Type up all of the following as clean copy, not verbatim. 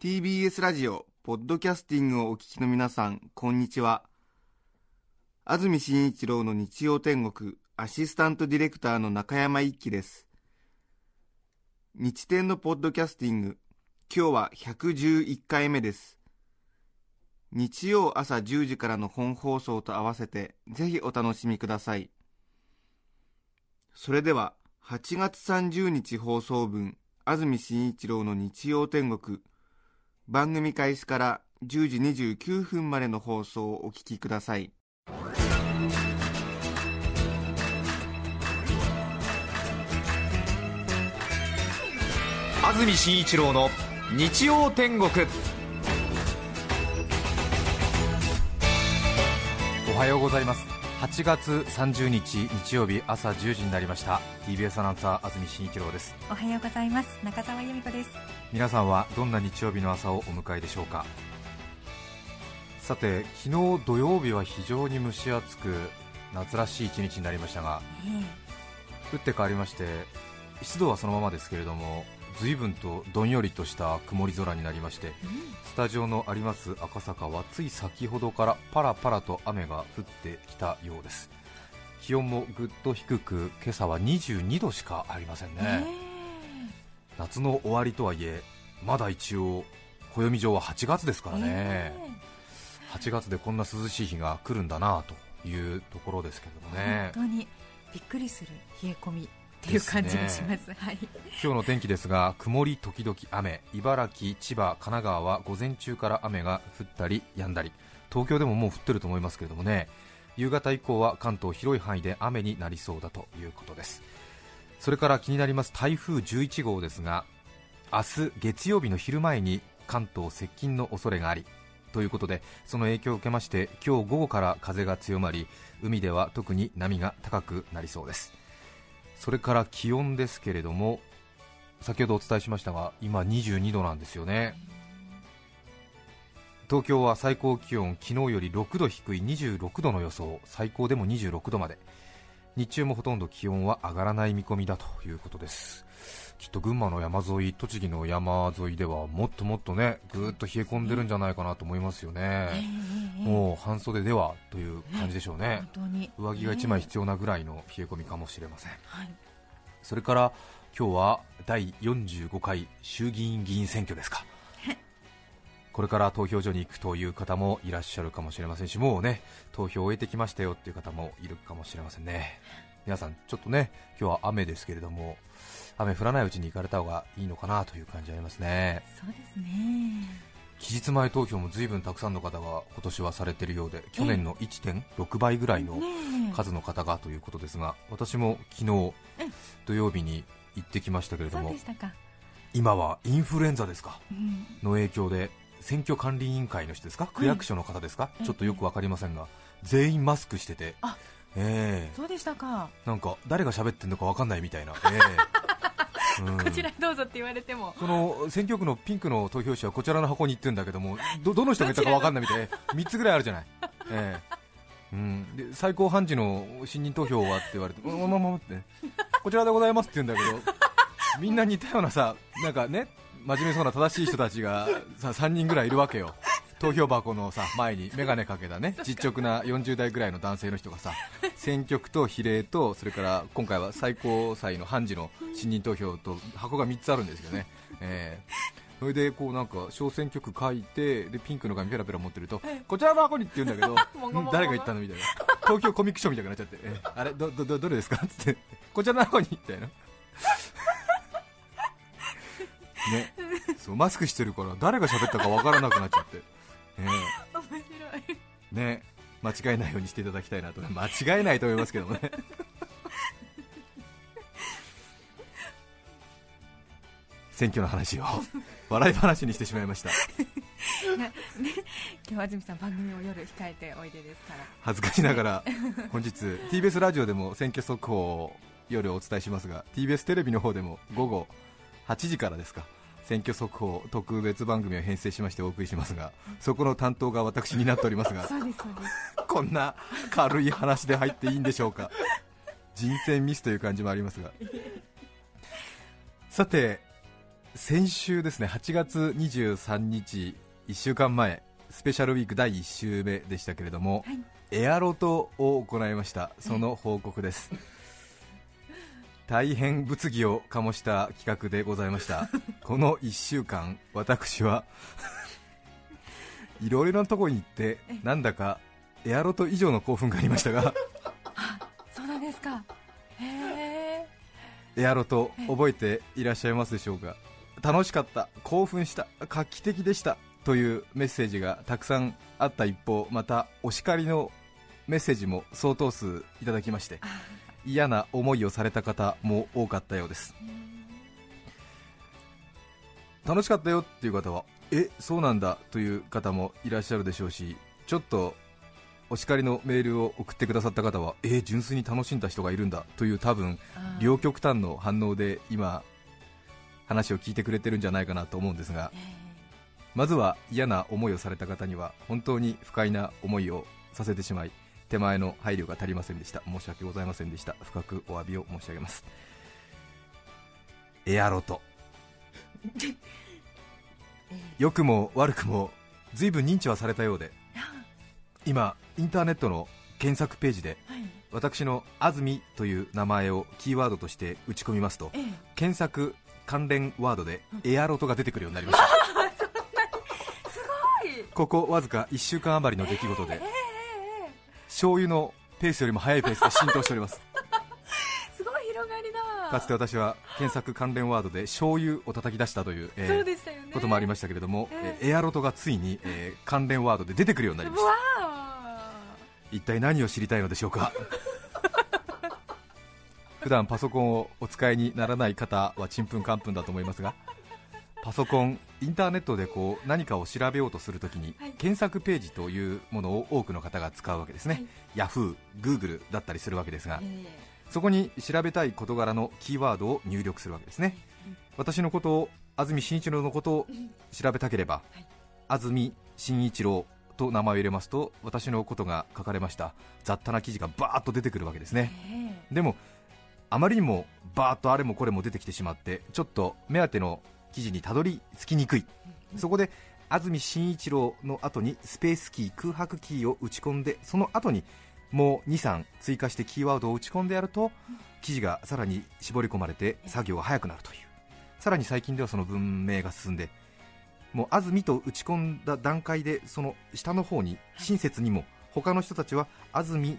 TBS ラジオポッドキャスティングをお聞きの皆さん、こんにちは。安住紳一郎の日曜天国、アシスタントディレクターの中山一輝です。日天のポッドキャスティング、今日は111回目です。日曜朝10時からの本放送と合わせてぜひお楽しみください。それでは8月30日放送分、安住紳一郎の日曜天国、番組開始から10時29分までの放送をお聞きください。安住紳一郎の日曜天国。おはようございます。8月30日日曜日朝10時になりました。 TBS アナウンサー安住紳一郎です。おはようございます。中澤由美子です。皆さんはどんな日曜日の朝をお迎えでしょうか。さて、昨日土曜日は非常に蒸し暑く夏らしい一日になりましたが、打って変わりまして湿度はそのままですけれども、随分とどんよりとした曇り空になりまして、スタジオのあります赤坂はつい先ほどからパラパラと雨が降ってきたようです。気温もぐっと低く、今朝は22度しかありませんね。夏の終わりとはいえ、まだ一応暦上は8月ですからね。8月でこんな涼しい日が来るんだなというところですけどね。本当にびっくりする冷え込みという感じがします。はい、今日の天気ですが、曇り時々雨、茨城、千葉、神奈川は午前中から雨が降ったり止んだり、東京でももう降ってると思いますけれどもね。夕方以降は関東広い範囲で雨になりそうだということです。それから気になります台風11号ですが、明日月曜日の昼前に関東接近の恐れがありということで、その影響を受けまして今日午後から風が強まり、海では特に波が高くなりそうです。それから気温ですけれども、先ほどお伝えしましたが今22度なんですよね。東京は最高気温昨日より6度低い26度の予想、最高でも26度まで、日中もほとんど気温は上がらない見込みだということです。きっと群馬の山沿い、栃木の山沿いではもっともっとね、ぐーっと冷え込んでるんじゃないかなと思いますよね。もう半袖ではという感じでしょうね。本当に上着が1枚必要なぐらいの冷え込みかもしれません。それから今日は第45回衆議院議員選挙ですか。これから投票所に行くという方もいらっしゃるかもしれませんし、もうね投票を終えてきましたよっていう方もいるかもしれませんね。皆さんちょっとね、今日は雨ですけれども、雨降らないうちに行かれた方がいいのかなという感じありますね。そうですね。期日前投票も随分たくさんの方が今年はされているようで、去年の 1.6 倍ぐらいの数の方がということですが、私も昨日土曜日に行ってきましたけれども、そうでしたか。今はインフルエンザですか、の影響で選挙管理委員会の人ですか、区役所の方ですか、ちょっとよく分かりませんが、全員マスクしてて、そうでしたか。なんか誰が喋ってるのか分かんないみたいな、こちらどうぞって言われても、その選挙区のピンクの投票紙はこちらの箱に行ってるんだけども、どの人がいたか分かんないみたいな、3つぐらいあるじゃない、で最高判事の信任投票はって言われて、ってこちらでございますって言うんだけど、みんな似たようなさ、なんかね、真面目そうな正しい人たちがさ3人ぐらいいるわけよ。投票箱のさ前にメガネかけたね、実直な40代ぐらいの男性の人がさ、選挙区と比例と、それから今回は最高裁の判事の信任投票と箱が3つあるんですよね。それでこうなんか小選挙区書いて、でピンクの紙ペラペラ持ってると、こちらの箱にって言うんだけど、誰が言ったのみたいな、東京コミックショーみたいになっちゃって、あれどれですかつって、こちらの箱にみたいなね、そうマスクしてるから誰が喋ったかわからなくなっちゃって、面白いね。間違えないようにしていただきたいなと。間違えないと思いますけどもね選挙の話を笑い話にしてしまいましたね、今日安住さん番組を夜控えておいでですから、恥ずかしながら本日 TBS ラジオでも選挙速報を夜お伝えしますが、 TBS テレビの方でも午後8時からですか、選挙速報特別番組を編成しましてお送りしますが、そこの担当が私になっておりますがそうですこんな軽い話で入っていいんでしょうか人選ミスという感じもありますがさて先週ですね、8月23日1週間前スペシャルウィーク第1週目でしたけれども、はい、エアロトを行いました。その報告です大変物議を醸した企画でございましたこの1週間私はいろいろなところに行ってなんだかエアロト以上の興奮がありましたがそうなんですか。エアロト覚えていらっしゃいますでしょうか。楽しかった、興奮した、画期的でしたというメッセージがたくさんあった一方、またお叱りのメッセージも相当数いただきまして、嫌な思いをされた方も多かったようです。楽しかったよっていう方はそうなんだという方もいらっしゃるでしょうし、ちょっとお叱りのメールを送ってくださった方は純粋に楽しんだ人がいるんだという、多分両極端の反応で今話を聞いてくれてるんじゃないかなと思うんですが、まずは嫌な思いをされた方には本当に不快な思いをさせてしまい、手前の配慮が足りませんでした。申し訳ございませんでした。深くお詫びを申し上げます。エアロト良くも悪くも随分認知はされたようで、今インターネットの検索ページで私の安住という名前をキーワードとして打ち込みますと、検索関連ワードでエアロトが出てくるようになりました。ここわずか1週間余りの出来事で、醤油のペースよりも速いペースで浸透しておりますすごい広がりだ。かつて私は検索関連ワードで醤油を叩き出したという、こともありましたけれども、エアロトがついに、関連ワードで出てくるようになりました。一体何を知りたいのでしょうか普段パソコンをお使いにならない方はちんぷんかんぷんだと思いますが、パソコン、インターネットでこう何かを調べようとするときに、検索ページというものを多くの方が使うわけですね。ヤフー、グーグルだったりするわけですが、そこに調べたい事柄のキーワードを入力するわけですね。私のことを、安住紳一郎のことを調べたければ、安住紳一郎と名前を入れますと、私のことが書かれました雑多な記事がバーッと出てくるわけですね。でもあまりにもバーッとあれもこれも出てきてしまって、ちょっと目当ての記事にたどり着きにくい。そこで安住紳一郎の後にスペースキー、空白キーを打ち込んで、その後にもう 2,3 追加してキーワードを打ち込んでやると、記事がさらに絞り込まれて作業が早くなるという。さらに最近ではその文明が進んで、もう安住と打ち込んだ段階でその下の方に親切にも他の人たちは安住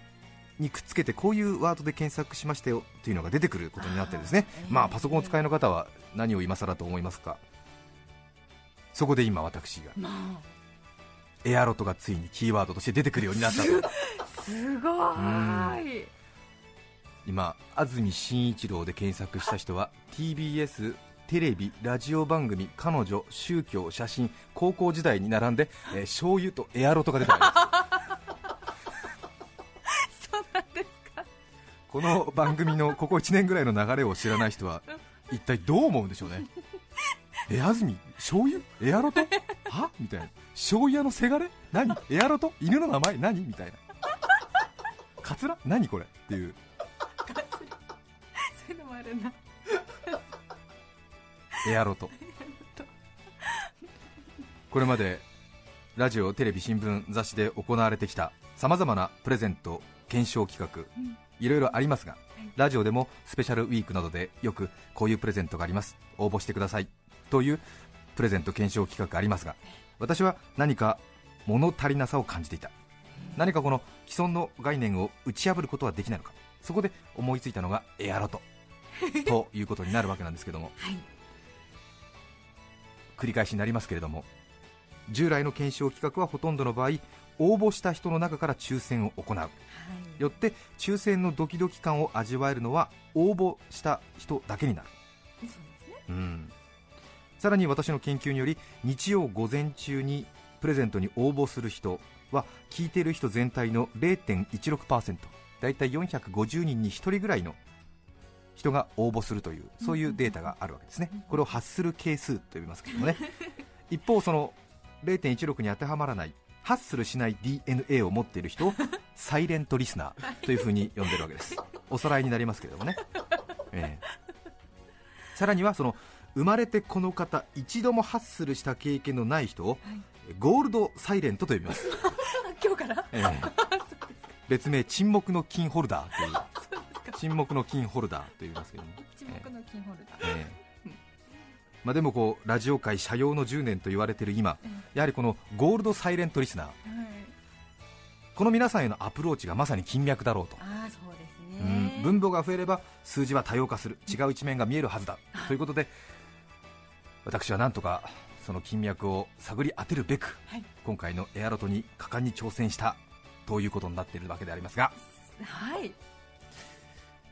にくっつけて、こういうワードで検索しましたよというのが出てくることになってですね、パソコンを使いの方は何を今更と思いますか。そこで今私がエアロトがついにキーワードとして出てくるようになった。すごーい。今安住紳一郎で検索した人は TBS テレビラジオ番組、彼女、宗教、写真、高校時代に並んで、醤油とエアロトが出てきますこの番組のここ1年ぐらいの流れを知らない人は一体どう思うんでしょうね。安住、醤油、エアロトはみたいな、醤油屋のせがれ何、エアロト犬の名前何みたいな、カツラ何これっていう、そういうのもあるんだエアロト。これまでラジオ、テレビ、新聞、雑誌で行われてきたさまざまなプレゼント検証企画、いろいろありますが、ラジオでもスペシャルウィークなどでよくこういうプレゼントがあります、応募してくださいというプレゼント検証企画がありますが、私は何か物足りなさを感じていた。何かこの既存の概念を打ち破ることはできないのか。そこで思いついたのがエアロトということになるわけなんですけども、繰り返しになりますけれども、従来の検証企画はほとんどの場合応募した人の中から抽選を行う、よって抽選のドキドキ感を味わえるのは応募した人だけになる。そうですね。さらに私の研究により、日曜午前中にプレゼントに応募する人は聞いている人全体の 0.16%、 だいたい450人に1人ぐらいの人が応募するという、そういうデータがあるわけですね。これを発する係数と呼びますけどもね一方その 0.16 に当てはまらないハッスルしない DNA を持っている人をサイレントリスナーというふうに呼んでるわけです。おさらいになりますけれどもね、さらにはその生まれてこの方一度もハッスルした経験のない人をゴールドサイレントと呼びます。今日から、別名沈黙の金ホルダーという沈黙の金ホルダーと言いますけど、ね、沈黙の金ホルダー、まあ、でもこうラジオ界斜陽の10年と言われている今、やはりこのゴールドサイレントリスナー、この皆さんへのアプローチがまさに金脈だろうと。あ、そうですね、分母が増えれば数字は多様化する、違う一面が見えるはずだということで、私はなんとかその金脈を探り当てるべく、今回のエアロトに果敢に挑戦したということになっているわけでありますが、はい、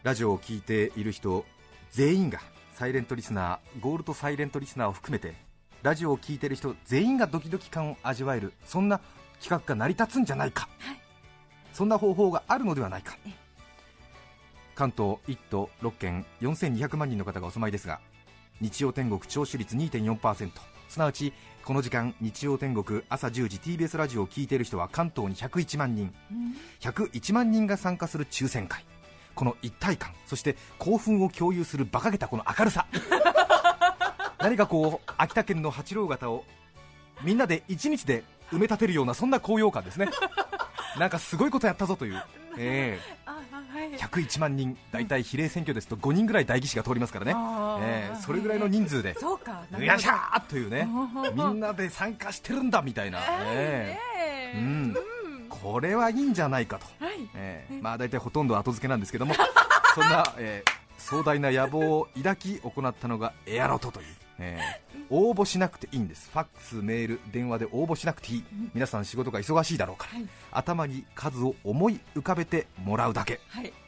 ラジオを聞いている人全員がサイレントリスナー、ゴールドサイレントリスナーを含めてラジオを聴いている人全員がドキドキ感を味わえる、そんな企画が成り立つんじゃないか、そんな方法があるのではないか。関東1都6県4200万人の方がお住まいですが、日曜天国聴取率 2.4%、 すなわちこの時間日曜天国朝10時 TBS ラジオを聴いている人は関東に101万人、101万人が参加する抽選会、この一体感、そして興奮を共有する馬鹿げたこの明るさ何かこう秋田県の八郎潟をみんなで一日で埋め立てるような、そんな高揚感ですねなんかすごいことやったぞという、101万人、だいたい比例選挙ですと5人ぐらい代議士が通りますからね、それぐらいの人数でよっしゃーというね、みんなで参加してるんだみたいな、これはいいんじゃないかと、まあ、大体ほとんど後付けなんですけどもそんな、壮大な野望を抱き行ったのがエアロトという、応募しなくていいんです。ファックス、メール、電話で応募しなくていい、皆さん仕事が忙しいだろうから、頭に数を思い浮かべてもらうだけ、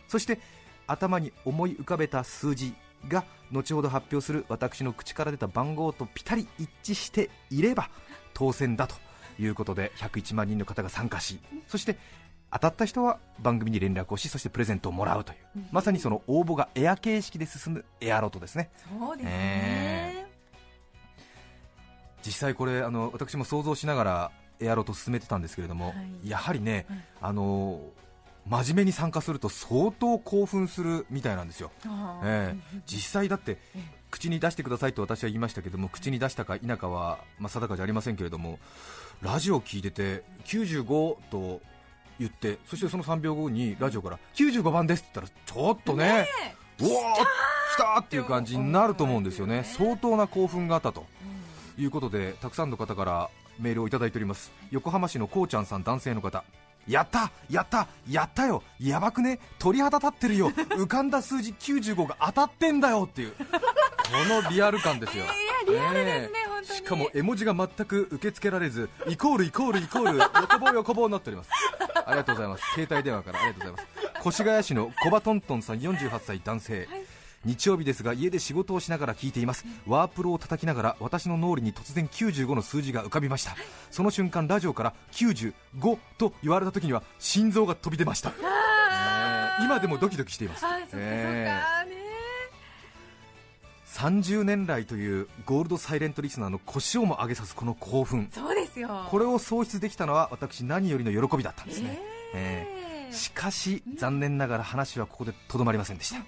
そして頭に思い浮かべた数字が後ほど発表する私の口から出た番号とピタリ一致していれば当選だということで、101万人の方が参加し、そして当たった人は番組に連絡をし、そしてプレゼントをもらうという、まさにその応募がエア形式で進むエアロトですね。そうですね、実際これ私も想像しながらエアロト進めてたんですけれども、やはりね、真面目に参加すると相当興奮するみたいなんですよ。実際だって口に出してくださいと私は言いましたけども、口に出したか否かは、定かじゃありませんけれども、ラジオを聞いてて95と言って、そしてその3秒後にラジオから95番ですって言ったら、ちょっとね、うわー来たーっていう感じになると思うんですよね。相当な興奮があったということで、たくさんの方からメールをいただいております。横浜市のこうちゃんさん、男性の方、やったやったやったよ、やばくね、鳥肌立ってるよ、浮かんだ数字95が当たってんだよっていうこのリアル感ですよ。リアルですね、本当に。しかも絵文字が全く受け付けられず、イコールイコールイコール横棒横棒になっております。ありがとうございます。携帯電話からありがとうございます。越谷市のコバトントンさん、48歳、男性、日曜日ですが家で仕事をしながら聞いています。ワープロを叩きながら私の脳裏に突然95の数字が浮かびました。その瞬間ラジオから95と言われた時には心臓が飛び出ました。今でもドキドキしています。30年来というゴールドサイレントリスナーの腰をも上げさすこの興奮、そうですよ、これを創出できたのは私何よりの喜びだったんですね。しかし残念ながら話はここでとどまりませんでした。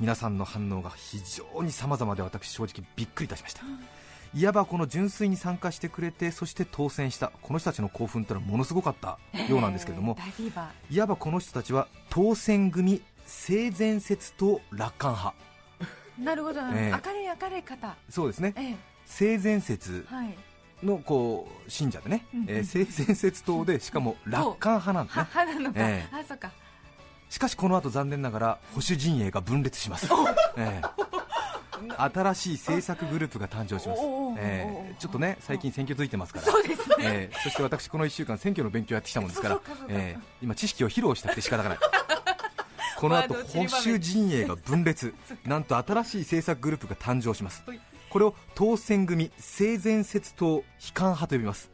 皆さんの反応が非常に様々で、私正直びっくりいたしました。いわばこの純粋に参加してくれて、そして当選したこの人たちの興奮というのはものすごかったようなんですけれども、いわばこの人たちは当選組性善説と楽観派。なるほど、明るい方、そうですね、性善説のこう信者でね、性善説党で、しかも楽観派なんですね。あ、そうか。しかしこの後残念ながら保守陣営が分裂します。新しい政策グループが誕生します。ちょっとね、最近選挙ついてますから、そして私この1週間選挙の勉強やってきたもんですから、今知識を披露したくて仕方がない。この後保守陣営が分裂、なんと新しい政策グループが誕生します。これを当選組性善説党悲観派と呼びます。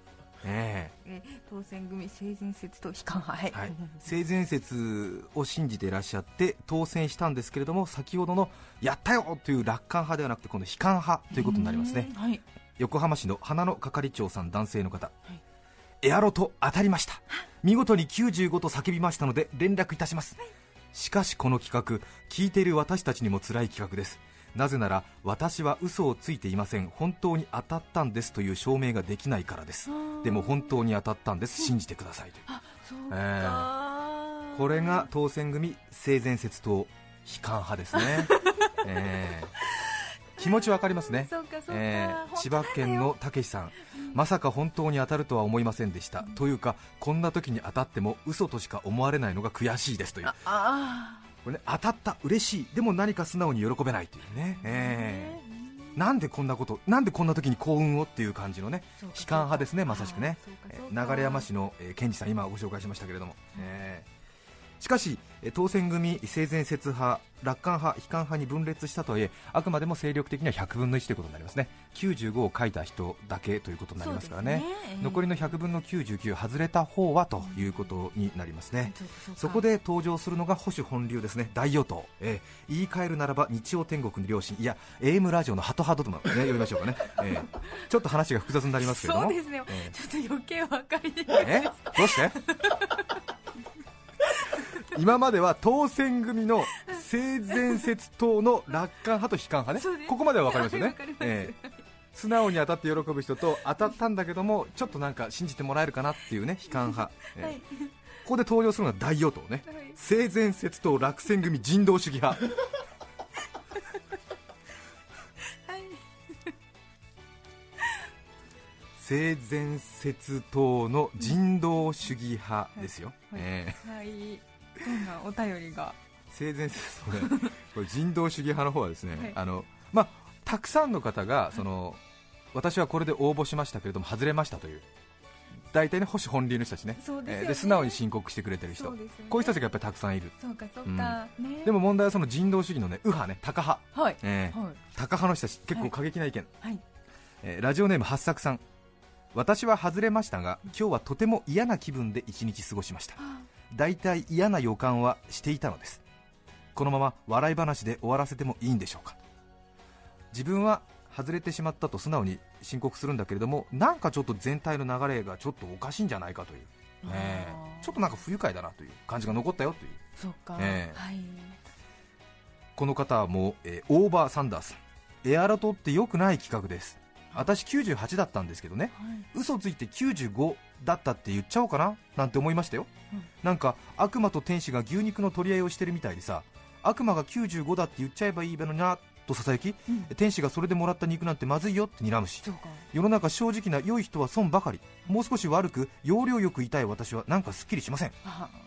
当選組性善説と悲観派、性善説を信じていらっしゃって当選したんですけれども、先ほどのやったよという楽観派ではなくて、この悲観派ということになりますね。横浜市の花の係長さん、男性の方、エアロと当たりました、見事に95と叫びましたので連絡いたします。しかしこの企画、聞いている私たちにも辛い企画です。なぜなら私は嘘をついていません、本当に当たったんですという証明ができないからです。でも本当に当たったんです、信じてくださいという。あ、そうか、これが当選組性善説と悲観派ですね、気持ちわかりますね。そうかそうか、千葉県のたけしさん、まさか本当に当たるとは思いませんでした、というかこんな時に当たっても嘘としか思われないのが悔しいですという。これね、当たった嬉しい、でも何か素直に喜べないというね、なんでこんなこと、なんでこんな時に幸運をっていう感じのね、悲観派ですね、まさしくね。流山市の健二さん、今ご紹介しましたけれども、しかし当選組性善説派、楽観派、悲観派に分裂したとはいえ、あくまでも勢力的には100分の1ということになりますね。95を書いた人だけということになりますから ね、残りの100分の99、外れた方はということになりますね。そこで登場するのが保守本流ですね、大与党、言い換えるならば日曜天国の両親、いや AM ラジオのハトハトとも、ね、呼びましょうかね、ちょっと話が複雑になりますけども、そうですね、ちょっと余計分かりにくいです。どうして今までは当選組の性善説党の楽観派と悲観派 ね、ここまでは分かりますよね、素直に当たって喜ぶ人と、当たったんだけどもちょっとなんか信じてもらえるかなっていうね、悲観派、ここで登場するのが大与党ね、性善説党落選組人道主義派性善説党の人道主義派ですよ。どんなお便りが性善説党、これ人道主義派の方はですね、たくさんの方がその、私はこれで応募しましたけれども外れましたという、大体ね保守本流の人たち ね、で素直に申告してくれてる人、こういう人たちがやっぱりたくさんいる。そうかそうか、でも問題はその人道主義の、右派ね、高派、高派の人たち、結構過激な意見、ラジオネーム八作さん、私は外れましたが今日はとても嫌な気分で一日過ごしました。だいたい嫌な予感はしていたのです。このまま笑い話で終わらせてもいいんでしょうか。自分は外れてしまったと素直に申告するんだけれども、なんかちょっと全体の流れがちょっとおかしいんじゃないかという、ちょっとなんか不愉快だなという感じが残ったよという。そうか、この方も、オーバーサンダース、エアロトって良くない企画です。私98だったんですけどね、嘘ついて95だったって言っちゃおうかななんて思いましたよ、なんか悪魔と天使が牛肉の取り合いをしてるみたいでさ、悪魔が95だって言っちゃえばいいのになとささやき、天使がそれでもらった肉なんてまずいよって睨むし、世の中正直な良い人は損ばかり、もう少し悪く要領よくいたい私はなんかすっきりしません。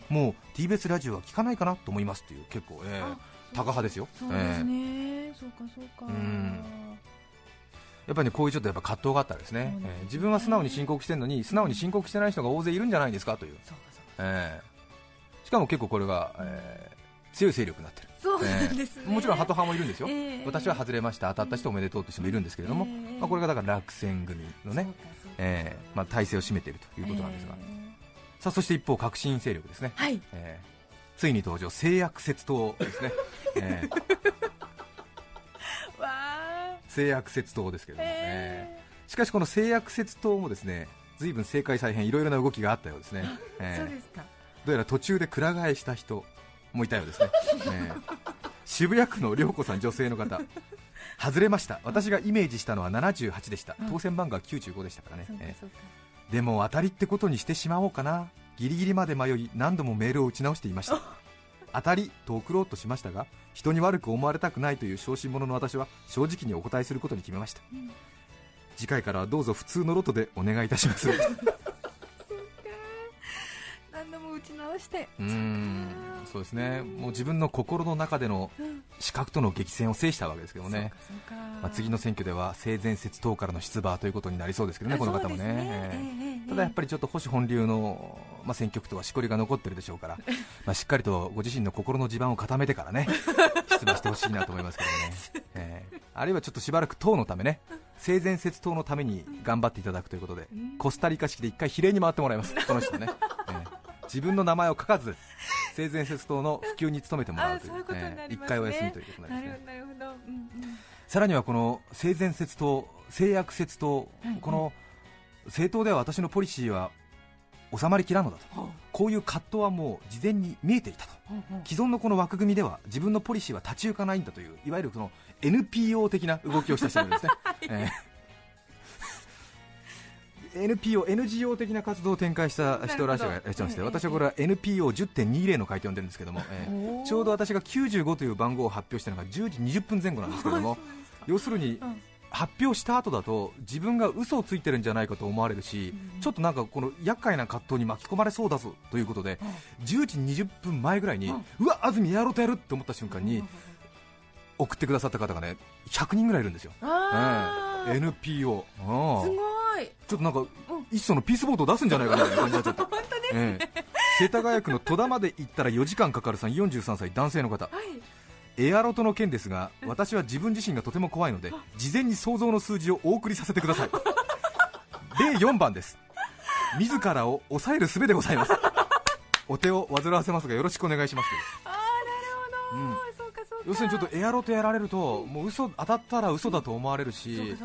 もう TBS ラジオは聞かないかなと思いますという、結構、タカ派ですよ。そうですね、そうかそうか、やっぱり、こういうちょっとやっぱ葛藤があったんですね、自分は素直に申告してるのに素直に申告してない人が大勢いるんじゃないですかという。そうかそうか、しかも結構これが、強い勢力になってる。そうなんですね、もちろんハト派もいるんですよ、私は外れました、当たった人おめでとうという人もいるんですけれども、これがだから落選組のね、体制を占めているということなんですが、さあそして一方革新勢力ですね、ついに登場、制約説党ですね、性悪説党ですけども、しかしこの性悪説党もですね、随分政界再編いろいろな動きがあったようですね、そうですか。どうやら途中でくら替えした人もいたようですね渋谷区の涼子さん、女性の方、外れました、私がイメージしたのは78でした、当選番号は95でしたからね、でも当たりってことにしてしまおうかな、ギリギリまで迷い何度もメールを打ち直していました当たりと送ろうとしましたが、人に悪く思われたくないという小心者の私は正直にお答えすることに決めました、次回からはどうぞ普通のロトでお願いいたします何度も打ち直して、そうですね、もう自分の心の中での資格との激戦を制したわけですけどね、次の選挙では性善説党からの出馬ということになりそうですけどね、この方もね、ただやっぱりちょっと保守本流の、選挙区とはしこりが残ってるでしょうから、しっかりとご自身の心の地盤を固めてからね出馬してほしいなと思いますけどねあるいはちょっとしばらく党のためね、性善説党のために頑張っていただくということで、コスタリカ式で一回比例に回ってもらいます、この人ね自分の名前を書かず性善説党の普及に努めてもらうという一回お休みということになりますね。さらにはこの性善説党、性悪説党、この政党では私のポリシーは収まりきらんのだと、こういう葛藤はもう事前に見えていたと、既存のこの枠組みでは自分のポリシーは立ち行かないんだという、いわゆるその NPO 的な動きをした人ですね、NGO 的な活動を展開した人らしいがいらっしゃいまして、私はこれは NPO10.20 の回答を呼んでるんですけども、ちょうど私が95という番号を発表したのが10時20分前後なんですけども、要するに発表した後だと自分が嘘をついてるんじゃないかと思われるし、ちょっとなんかこの厄介な葛藤に巻き込まれそうだぞということで、10時20分前ぐらいにうわ、安住やろうとやると思った瞬間に送ってくださった方がね、100人ぐらいいるんですよ。NPO、 すごい、ちょっとなんか一層のピースボートを出すんじゃないかなって感じになっちゃった本当ですね、世田谷区の戸田まで行ったら4時間かかるさん、43歳男性の方、エアロトの件ですが、私は自分自身がとても怖いので事前に想像の数字をお送りさせてください例4番です。自らを抑える術でございますお手を煩わせますがよろしくお願いします。あ、なるほど、そうか要するにちょっとエアロトやられるともう嘘、当たったら嘘だと思われるし、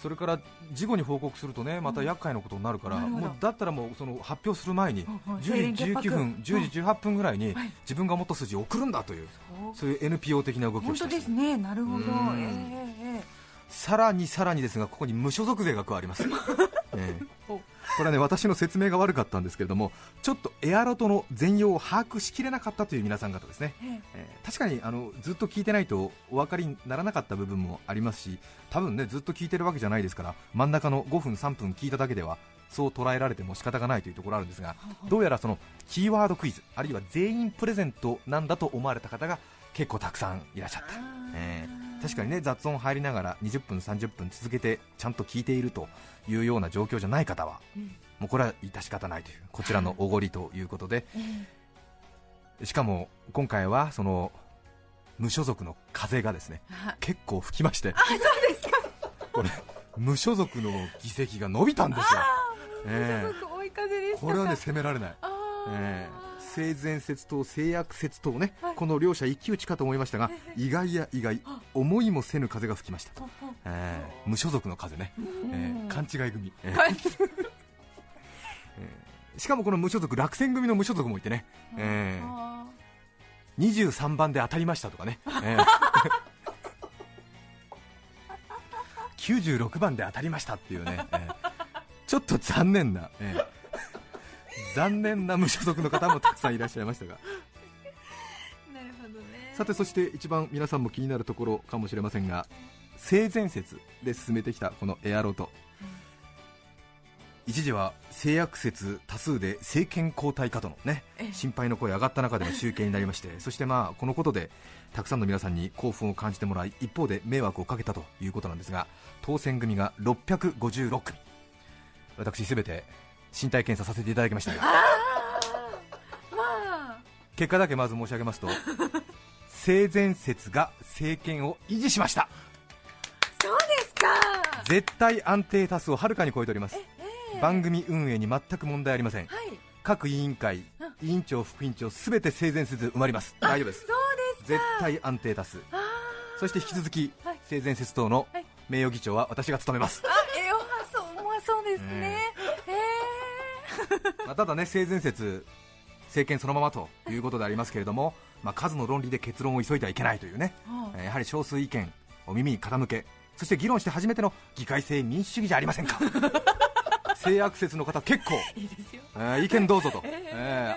それから事後に報告するとね、また厄介なことになるから、もうだったらもうその発表する前に10時19分、10時18分ぐらいに自分が持った数字を送るんだという、そういう NPO 的な動きをしたんです。本当ですね、なるほど、さらにですが、ここに無所属税が加わります、これはね、私の説明が悪かったんですけれども、ちょっとエアロトの全容を把握しきれなかったという皆さん方ですね、確かにずっと聞いてないとお分かりにならなかった部分もありますし、多分ね、ずっと聞いてるわけじゃないですから、真ん中の5分3分聞いただけではそう捉えられても仕方がないというところあるんですが、どうやらそのキーワードクイズ、あるいは全員プレゼントなんだと思われた方が結構たくさんいらっしゃった、確かにね、雑音入りながら20分30分続けてちゃんと聞いているというような状況じゃない方は、もうこれは致し方ないというこちらのおごりということで、しかも今回はその無所属の風がですね、結構吹きまして、あ、そうですか、これ無所属の議席が伸びたんですよ。無所属追い風でしたか。これはね、責められない。性善説と性悪説とね、この両者一騎打ちかと思いましたが、意外や意外、思いもせぬ風が吹きましたと、無所属の風ね、勘違い組、しかもこの無所属、落選組の無所属もいてね、23番で当たりましたとかね、96番で当たりましたっていうね、ちょっと残念な無所属の方もたくさんいらっしゃいましたがなるほど、ね、さて、そして一番皆さんも気になるところかもしれませんが、性善説で進めてきたこのエアロト、一時は性悪説多数で政権交代かとの、ね、心配の声上がった中での集計になりましてそしてまあこのことでたくさんの皆さんに興奮を感じてもらい、一方で迷惑をかけたということなんですが、当選組が656組、私すべて身体検査させていただきましたが、結果だけまず申し上げますと性善説が政権を維持しました。そうですか。絶対安定多数をはるかに超えております。番組運営に全く問題ありません、各委員会、委員長、副委員長すべて性善説埋まります。大丈夫です。そうですか。絶対安定多数。そして引き続き、性善説等の名誉議長は私が務めます。そうですね、まあ、ただね、性善説政権そのままということでありますけれども、まあ、数の論理で結論を急いではいけないというね、やはり少数意見を耳に傾け、そして議論して初めての議会制民主主義じゃありませんか性悪説の方結構いいですよ、意見どうぞと、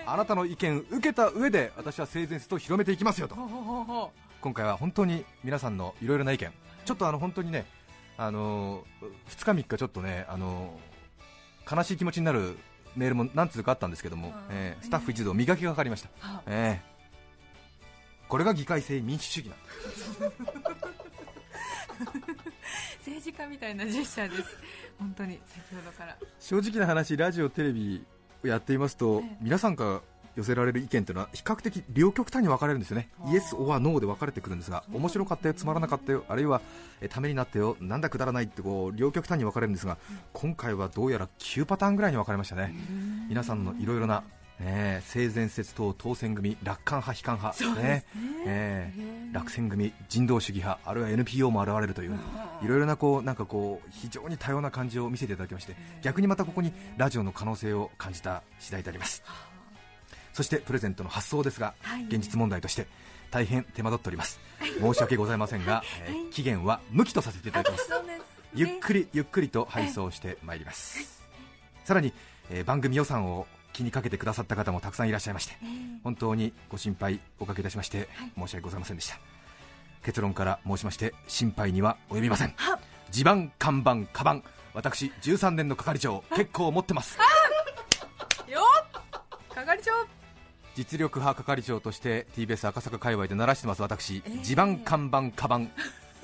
あなたの意見受けた上で私は性善説を広めていきますよと今回は本当に皆さんのいろいろな意見、ちょっと本当にね、2日3日ちょっとね、悲しい気持ちになるメールも何通かあったんですけども、スタッフ一同磨きがかかりました。これが議会制民主主義なんだ政治家みたいなジェスチャーです本当に。先ほどから正直な話、ラジオテレビをやっていますと、皆さんから寄せられる意見というのは比較的両極端に分かれるんですよね。イエスオアノーで分かれてくるんですが、面白かったよ、つまらなかったよ、あるいはためになったよ、なんだくだらないってこう両極端に分かれるんですが、今回はどうやら9パターンぐらいに分かれましたね。皆さんのいろいろな、性善説党当選組、楽観派、悲観派、落選組、人道主義派、あるいは NPO も現れるといういろいろなこう非常に多様な感じを見せていただきまして、逆にまたここにラジオの可能性を感じた次第であります。そしてプレゼントの発送ですが、現実問題として大変手間取っております。申し訳ございませんが、期限は無期とさせていただきます。ゆっくりゆっくりと配送してまいります。さらに、番組予算を気にかけてくださった方もたくさんいらっしゃいまして、本当にご心配おかけいたしまして申し訳ございませんでした。結論から申しまして、心配には及びません。地盤、看板、カバン、私13年の係長、結構持ってます。よっ、係長、実力派係長として TBS 赤坂界隈で鳴らしてます。私、地盤、看板、カバン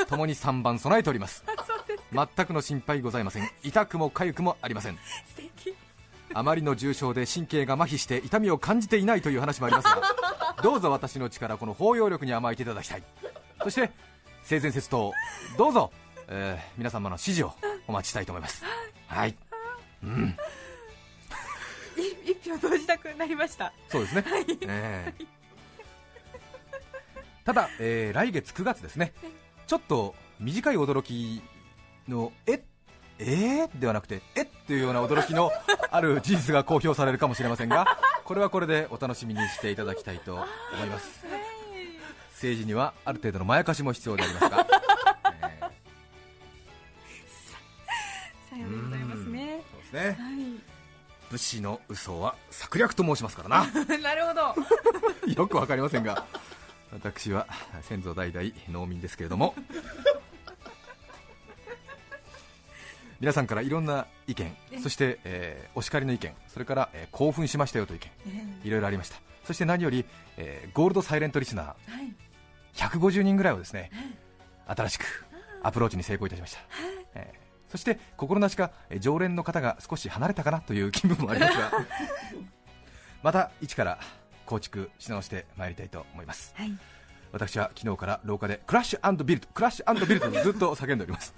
ともに3番備えております。全くの心配ございません。痛くも痒くもありません。素敵。あまりの重症で神経が麻痺して痛みを感じていないという話もありますが、どうぞ私の力、この包容力に甘えていただきたい。そして性善説等、どうぞ、皆様の支持をお待ちしたいと思います。はい、うん、一票投じたくなりました。そうですね、はい、ただ、来月9月ですね、ちょっと短い驚きのではなくて、というような驚きのある事実が公表されるかもしれませんが、これはこれでお楽しみにしていただきたいと思います。政治にはある程度のまやかしも必要でありますがさようでございますね。そうですね、はい、武士の嘘は策略と申しますからななるほどよくわかりませんが、私は先祖代々農民ですけれども皆さんからいろんな意見、そして、お叱りの意見、それから、興奮しましたよという意見、いろいろありました。そして何より、ゴールドサイレントリスナー、はい、150人ぐらいをですね、新しくアプローチに成功いたしました、そして心なしか常連の方が少し離れたかなという気分もありますがまた一から構築し直してまいりたいと思います、はい、私は昨日から廊下でクラッシュ&ビルト、クラッシュ&ビルトとずっと叫んでおります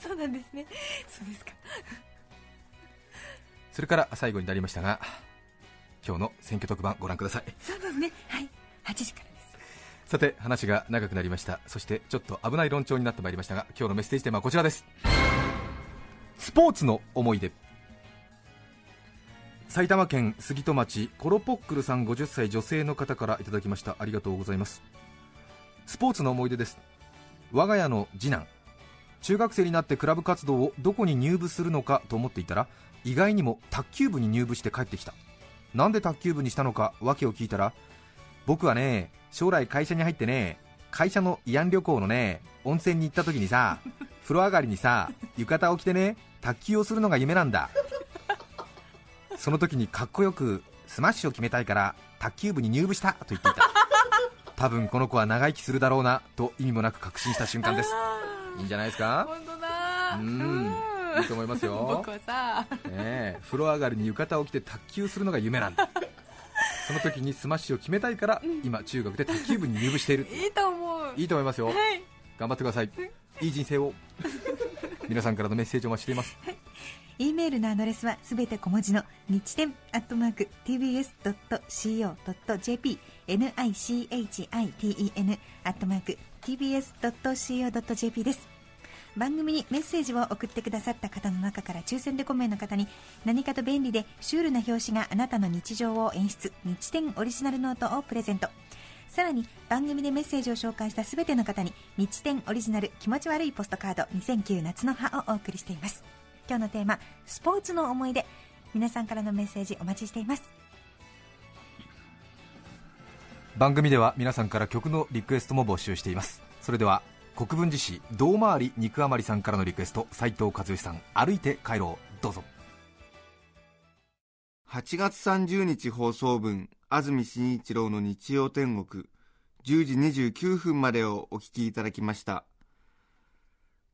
そうなんですね。そうですか。それから最後になりましたが、今日の選挙特番ご覧ください。そうですね。はい、8時からです。さて、話が長くなりました。そしてちょっと危ない論調になってまいりましたが、今日のメッセージテーマはこちらです。スポーツの思い出。埼玉県杉戸町、コロポックルさん50歳女性の方からいただきました。ありがとうございます。スポーツの思い出です。我が家の次男。中学生になってクラブ活動をどこに入部するのかと思っていたら、意外にも卓球部に入部して帰ってきた。なんで卓球部にしたのか訳を聞いたら、僕はね、将来会社に入ってね、会社の慰安旅行のね、温泉に行った時にさ、風呂上がりにさ、浴衣を着てね、卓球をするのが夢なんだ。その時にかっこよくスマッシュを決めたいから卓球部に入部したと言っていた。多分この子は長生きするだろうなと意味もなく確信した瞬間です。いいんじゃないですか。本当だ。うん、いいと思いますよ。僕はさ、風呂上がりに浴衣を着て卓球するのが夢なんだ。その時にスマッシュを決めたいから、今中学で卓球部に入部している。いいと思う。いいと思いますよ。はい、頑張ってください。いい人生を。皆さんからのメッセージをお待ちしています。E メールのアドレスはすべて小文字の日天アットマーク tbs.co.jp、nichiten アットマーク tbs.co.jp です。番組にメッセージを送ってくださった方の中から抽選で5名の方に、何かと便利でシュールな表紙があなたの日常を演出、日天オリジナルノートをプレゼント。さらに番組でメッセージを紹介したすべての方に、日天オリジナル気持ち悪いポストカード2009夏の葉をお送りしています。今日のテーマ、スポーツの思い出。皆さんからのメッセージお待ちしています。番組では皆さんから曲のリクエストも募集しています。それでは国分寺市胴回り肉あまりさんからのリクエスト、斉藤和義さん、歩いて帰ろう。どうぞ。8月30日放送分、安住紳一郎の日曜天国、10時29分までをお聞きいただきました。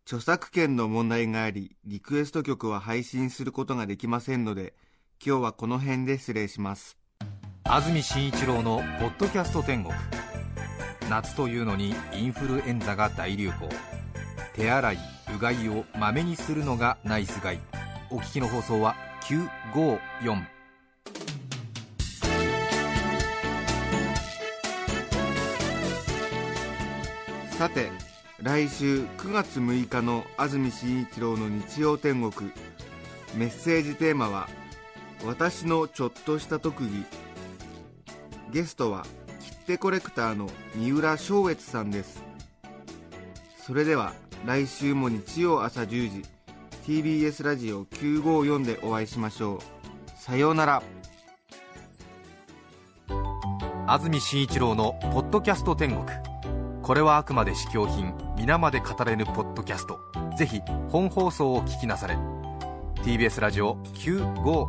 著作権の問題があり、リクエスト曲は配信することができませんので、今日はこの辺で失礼します。安住紳一郎のポッドキャスト天国。夏というのにインフルエンザが大流行。手洗い、うがいをまめにするのがナイスガイ。お聞きの放送は954。さて、来週9月6日の安住紳一郎の日曜天国、メッセージテーマは私のちょっとした特技。ゲストは切手コレクターの三浦翔越さんです。それでは来週も日曜朝10時、 TBS ラジオ954でお会いしましょう。さようなら。安住紳一郎のポッドキャスト天国、これはあくまで試供品、皆まで語れぬポッドキャスト。ぜひ本放送を聞きなされ。 TBS ラジオ954。